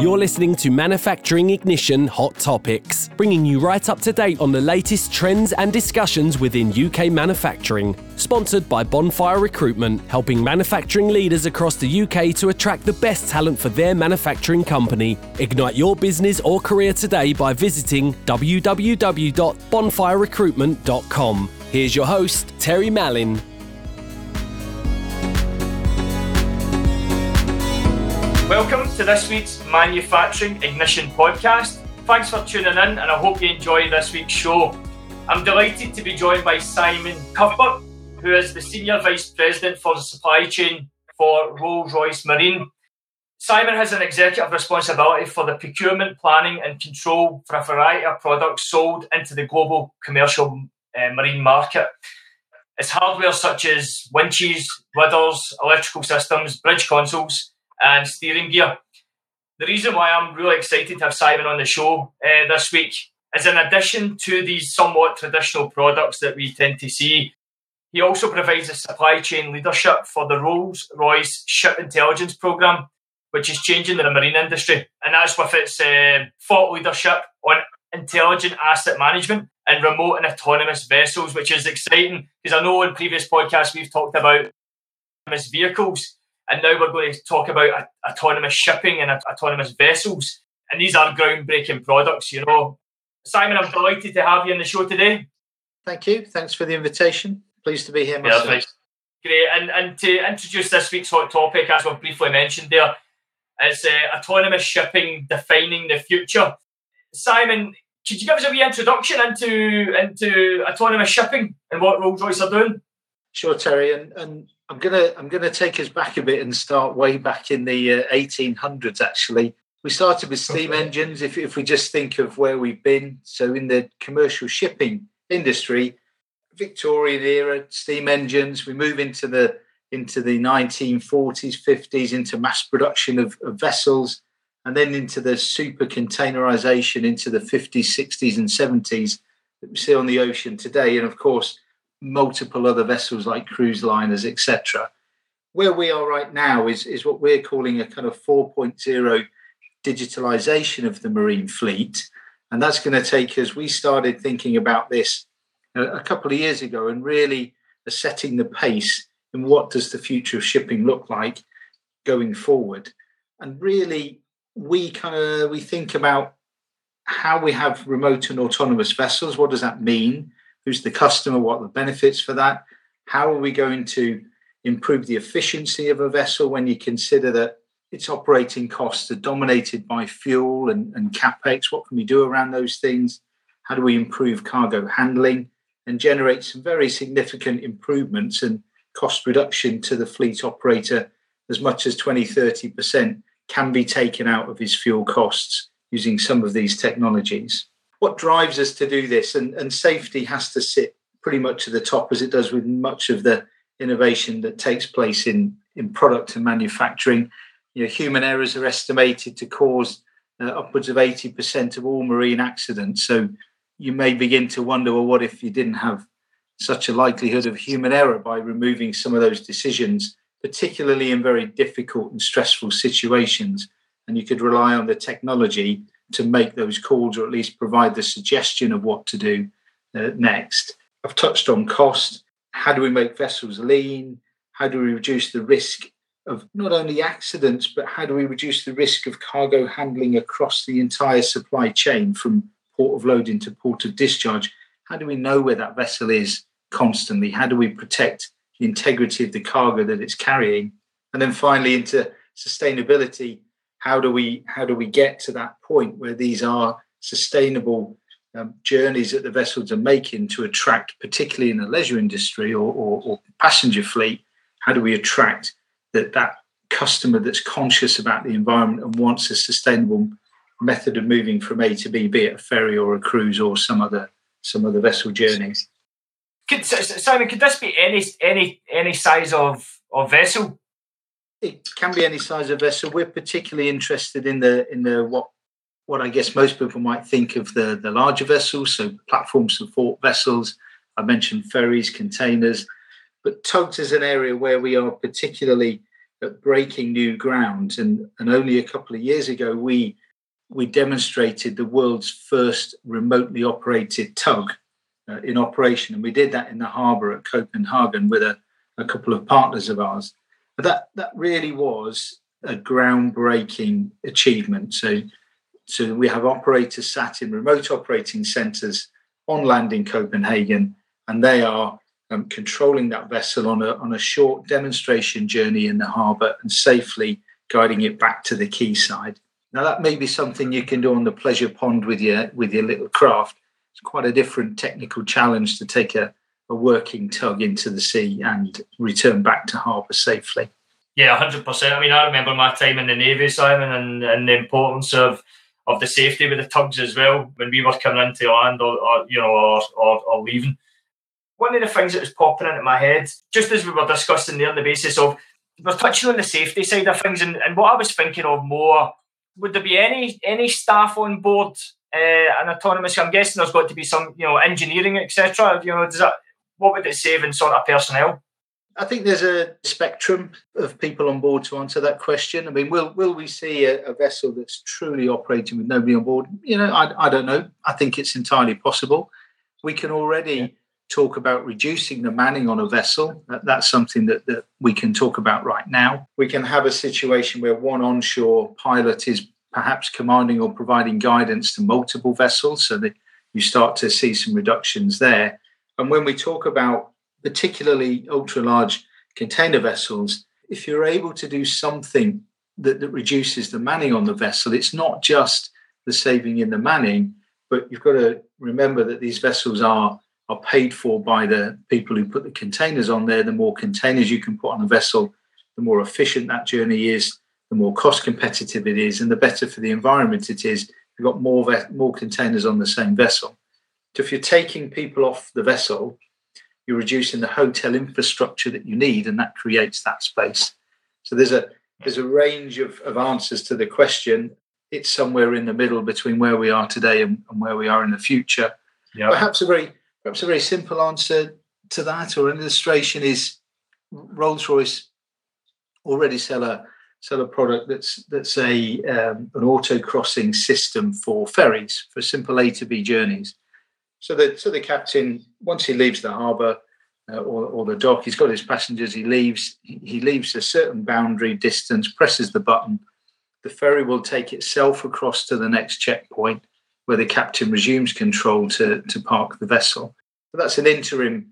You're listening to Manufacturing Ignition Hot Topics, bringing you right up to date on the latest trends and discussions within UK manufacturing. Sponsored by Bonfire Recruitment, helping manufacturing leaders across the UK to attract the best talent for their manufacturing company. Ignite your business or career today by visiting www.bonfirerecruitment.com. Here's your host, Terry Mallin. Welcome to this week's Manufacturing Ignition podcast. Thanks for tuning in and I hope you enjoy this week's show. I'm delighted to be joined by Simon Cuthbert, who is the Senior Vice President for the Supply Chain for Rolls-Royce Marine. Simon has an executive responsibility for the procurement, planning and control for a variety of products sold into the global commercial marine market. It's hardware such as winches, rudders, electrical systems, bridge consoles and steering gear. The reason why I'm really excited to have Simon on the show this week is in addition to these somewhat traditional products that we tend to see, he also provides a supply chain leadership for the Rolls-Royce Ship Intelligence Programme, which is changing the marine industry. And that's with its thought leadership on intelligent asset management and remote and autonomous vessels, which is exciting because I know in previous podcasts we've talked about autonomous vehicles. And now we're going to talk about autonomous shipping and autonomous vessels. And these are groundbreaking products, you know. Simon, I'm delighted to have you on the show today. Thank you. Thanks for the invitation. Pleased to be here myself. Perfect. Great. And to introduce this week's hot topic, as we've briefly mentioned there, it's autonomous shipping defining the future. Simon, could you give us a wee introduction into autonomous shipping and what Rolls-Royce are doing? Sure, Terry. And I'm gonna take us back a bit and start way back in the 1800s. Actually, we started with steam engines. If we just think of where we've been, so in the commercial shipping industry, Victorian era steam engines. We move into the 1940s, 50s, into mass production of vessels, and then into the super containerization into the 50s, 60s, and 70s that we see on the ocean today, and of course multiple other vessels like cruise liners, etc. Where we are right now is what we're calling a kind of 4.0 digitalization of the marine fleet. And that's going to take us, we started thinking about this a couple of years ago and really setting the pace in what does the future of shipping look like going forward. And really, we think about how we have remote and autonomous vessels. What does that mean? Who's the customer? What are the benefits for that? How are we going to improve the efficiency of a vessel when you consider that its operating costs are dominated by fuel and capex? What can we do around those things? How do we improve cargo handling and generate some very significant improvements and cost reduction to the fleet operator? As much as 20-30% can be taken out of his fuel costs using some of these technologies. What drives us to do this, and safety has to sit pretty much at the top as it does with much of the innovation that takes place in product and manufacturing. You know, human errors are estimated to cause upwards of 80% of all marine accidents. So you may begin to wonder, well, what if you didn't have such a likelihood of human error by removing some of those decisions, particularly in very difficult and stressful situations, and you could rely on the technology to make those calls or at least provide the suggestion of what to do next. I've touched on cost. How do we make vessels lean? How do we reduce the risk of not only accidents, but how do we reduce the risk of cargo handling across the entire supply chain from port of loading to port of discharge? How do we know where that vessel is constantly? How do we protect the integrity of the cargo that it's carrying? And then finally into sustainability. How do we get to that point where these are sustainable journeys that the vessels are making to attract, particularly in the leisure industry or passenger fleet? How do we attract that customer that's conscious about the environment and wants a sustainable method of moving from A to B, be it a ferry or a cruise or some other vessel journeys? Simon, could this be any size of vessel? It can be any size of vessel. We're particularly interested in the what I guess most people might think of the larger vessels, so platform support vessels. I mentioned ferries, containers, but tugs is an area where we are particularly at breaking new ground. And only a couple of years ago, we demonstrated the world's first remotely operated tug in operation. And we did that in the harbour at Copenhagen with a couple of partners of ours. But that really was a groundbreaking achievement. So we have operators sat in remote operating centres on land in Copenhagen, and they are controlling that vessel on a short demonstration journey in the harbour and safely guiding it back to the quayside. Now, that may be something you can do on the pleasure pond with your little craft. It's quite a different technical challenge to take a working tug into the sea and return back to harbour safely. Yeah, 100%. I mean, I remember my time in the Navy, Simon, and the importance of the safety with the tugs as well when we were coming into land or leaving. One of the things that was popping into my head, just as we were discussing there on the basis of, we're touching on the safety side of things, and what I was thinking of more, would there be any staff on board an autonomous? I'm guessing there's got to be some, engineering, etc. What would it save in sort of personnel? I think there's a spectrum of people on board to answer that question. I mean, will we see a vessel that's truly operating with nobody on board? I don't know. I think it's entirely possible. We can already talk about reducing the manning on a vessel. That's something that we can talk about right now. We can have a situation where one onshore pilot is perhaps commanding or providing guidance to multiple vessels, so that you start to see some reductions there. And when we talk about particularly ultra-large container vessels, if you're able to do something that reduces the manning on the vessel, it's not just the saving in the manning, but you've got to remember that these vessels are paid for by the people who put the containers on there. The more containers you can put on a vessel, the more efficient that journey is, the more cost competitive it is, and the better for the environment it is. You've got more containers on the same vessel. So if you're taking people off the vessel, you're reducing the hotel infrastructure that you need, and that creates that space. So there's a range of answers to the question. It's somewhere in the middle between where we are today and where we are in the future. Yep. Perhaps a very simple answer to that, or an illustration, is Rolls-Royce already sell a product that's an auto-crossing system for ferries, for simple A to B journeys. So the captain, once he leaves the harbour or the dock, he's got his passengers, he leaves a certain boundary distance, presses the button, the ferry will take itself across to the next checkpoint, where the captain resumes control to park the vessel. But that's an interim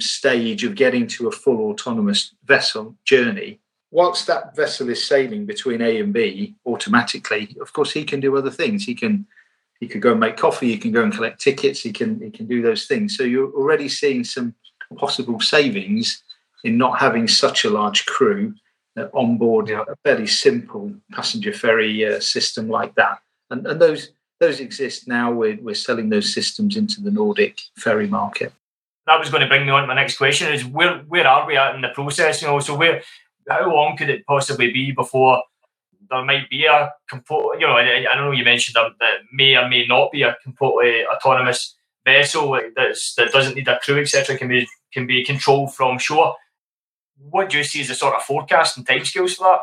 stage of getting to a full autonomous vessel journey. Whilst that vessel is sailing between A and B automatically, of course, he can do other things. He could go and make coffee. He can go and collect tickets. He can do those things. So you're already seeing some possible savings in not having such a large crew on board a fairly simple passenger ferry system like that. And those exist now. We're selling those systems into the Nordic ferry market. That was going to bring me on to my next question: is where are we at in the process? How long could it possibly be before there might be a complete? I know you mentioned that may or may not be a completely autonomous vessel that doesn't need a crew, etc. Can be controlled from shore. What do you see as the sort of forecast and timescales for that?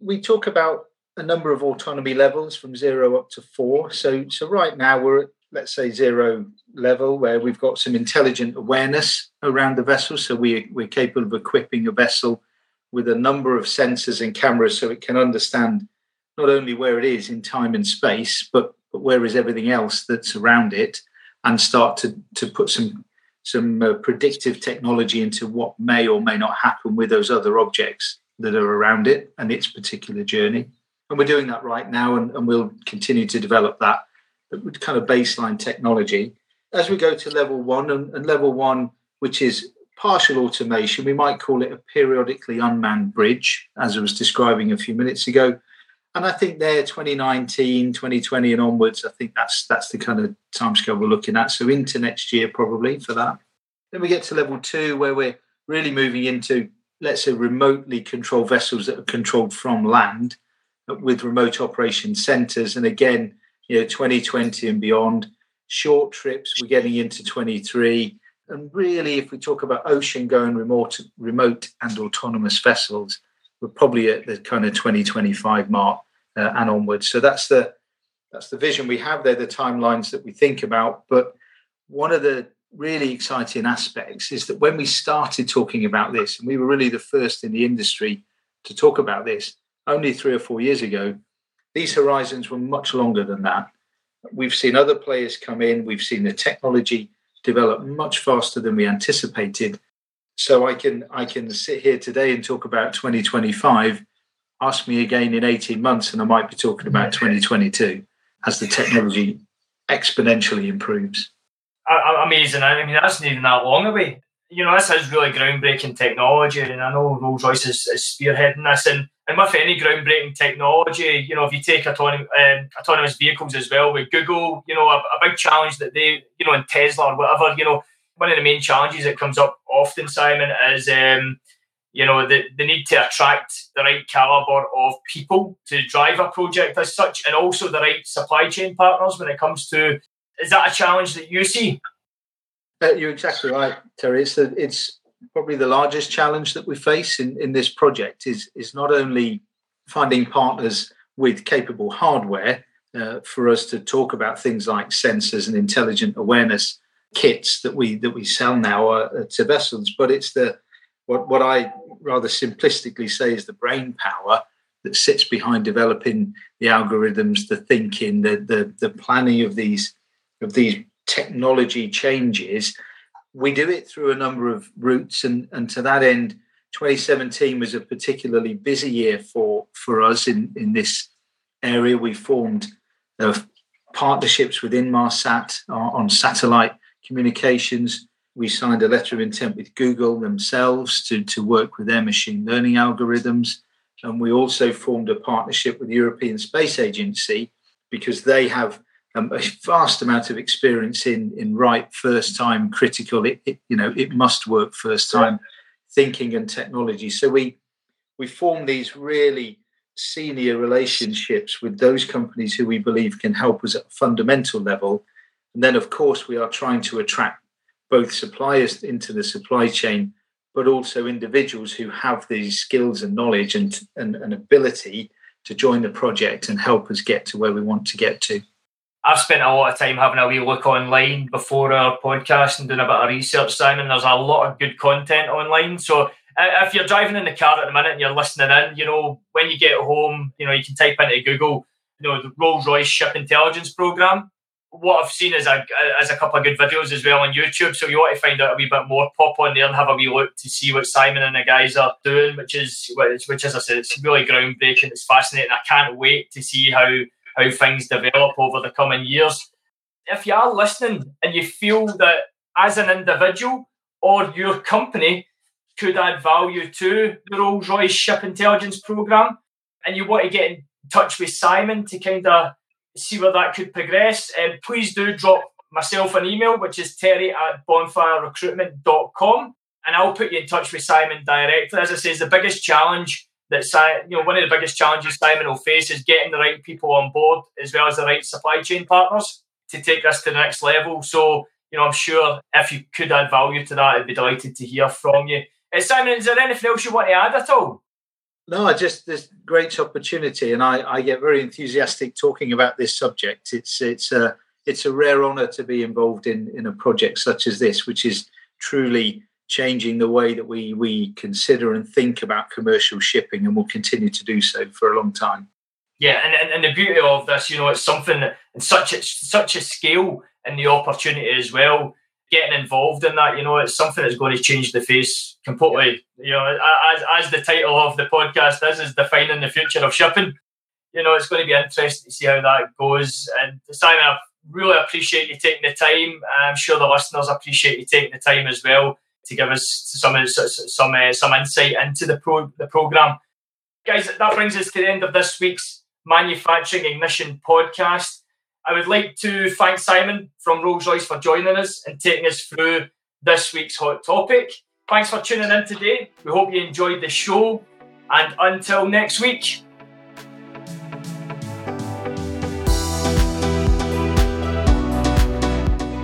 We talk about a number of autonomy levels from 0 up to 4. So right now we're at, let's say, 0 level, where we've got some intelligent awareness around the vessel. So we're capable of equipping a vessel with a number of sensors and cameras, so it can understand not only where it is in time and space, but where is everything else that's around it, and start to put some predictive technology into what may or may not happen with those other objects that are around it and its particular journey. And we're doing that right now, and we'll continue to develop that kind of baseline technology. As we go to level one, and level one, which is partial automation, we might call it a periodically unmanned bridge, as I was describing a few minutes ago. And I think there, 2019, 2020 and onwards, I think that's the kind of timescale we're looking at. So into next year, probably, for that. Then we get to level two, where we're really moving into, let's say, remotely controlled vessels that are controlled from land, with remote operation centres. And again, 2020 and beyond, short trips, we're getting into 23, And really, if we talk about ocean-going remote and autonomous vessels, we're probably at the kind of 2025 mark and onwards. So that's the vision we have there, the timelines that we think about. But one of the really exciting aspects is that when we started talking about this, and we were really the first in the industry to talk about this only 3 or 4 years ago, these horizons were much longer than that. We've seen other players come in. We've seen the technology develop much faster than we anticipated. So I can sit here today and talk about 2025. Ask me again in 18 months and I might be talking about 2022 as the technology exponentially improves. Amazing. I mean, that's not even that long away. You know, this is really groundbreaking technology, and I know Rolls-Royce is spearheading this. And with any groundbreaking technology, you know, if you take autonomous vehicles as well with Google, you know, a big challenge that they, you know, and Tesla or whatever, you know, one of the main challenges that comes up often, Simon, is, you know, the need to attract the right calibre of people to drive a project as such, and also the right supply chain partners when it comes to. Is that a challenge that you see? You're exactly right, Terry. It's probably the largest challenge that we face in this project is not only finding partners with capable hardware for us to talk about things like sensors and intelligent awareness kits that we sell now to vessels, but it's the what I rather simplistically say is the brain power that sits behind developing the algorithms, the thinking, the planning of these technology changes. We do it through a number of routes, and to that end, 2017 was a particularly busy year for us in this area. We formed partnerships within Marsat on satellite communications. We signed a letter of intent with Google themselves to work with their machine learning algorithms, and we also formed a partnership with the European Space Agency because they have a vast amount of experience in right first time critical, it must work first time thinking and technology. So we form these really senior relationships with those companies who we believe can help us at a fundamental level. And then, of course, we are trying to attract both suppliers into the supply chain, but also individuals who have these skills and knowledge and ability to join the project and help us get to where we want to get to. I've spent a lot of time having a wee look online before our podcast and doing a bit of research, Simon. There's a lot of good content online. So if you're driving in the car at the minute and you're listening in, you know, when you get home, you know, you can type into Google, you know, the Rolls-Royce Ship Intelligence Programme. What I've seen is a couple of good videos as well on YouTube. So if you want to find out a wee bit more, pop on there and have a wee look to see what Simon and the guys are doing, which as I said, it's really groundbreaking. It's fascinating. I can't wait to see how things develop over the coming years. If you are listening and you feel that as an individual or your company could add value to the Rolls-Royce Ship Intelligence Programme, and you want to get in touch with Simon to kind of see where that could progress, please do drop myself an email, which is terry@bonfirerecruitment.com, and I'll put you in touch with Simon directly. As I say, it's the biggest challenge that, you know, one of the biggest challenges Simon will face is getting the right people on board as well as the right supply chain partners to take this to the next level. So, you know, I'm sure if you could add value to that, I'd be delighted to hear from you. Simon, is there anything else you want to add at all? No, there's great opportunity, and I get very enthusiastic talking about this subject. It's a rare honour to be involved in a project such as this, which is truly changing the way that we consider and think about commercial shipping, and will continue to do so for a long time. Yeah, and the beauty of this, you know, it's something that such a scale and the opportunity as well. Getting involved in that, you know, it's something that's going to change the face completely. You know, as the title of the podcast is defining the future of shipping. You know, it's going to be interesting to see how that goes. And Simon, I really appreciate you taking the time. I'm sure the listeners appreciate you taking the time as well to give us some insight into the programme. Guys, that brings us to the end of this week's Manufacturing Ignition podcast. I would like to thank Simon from Rolls-Royce for joining us and taking us through this week's hot topic. Thanks for tuning in today. We hope you enjoyed the show, and until next week.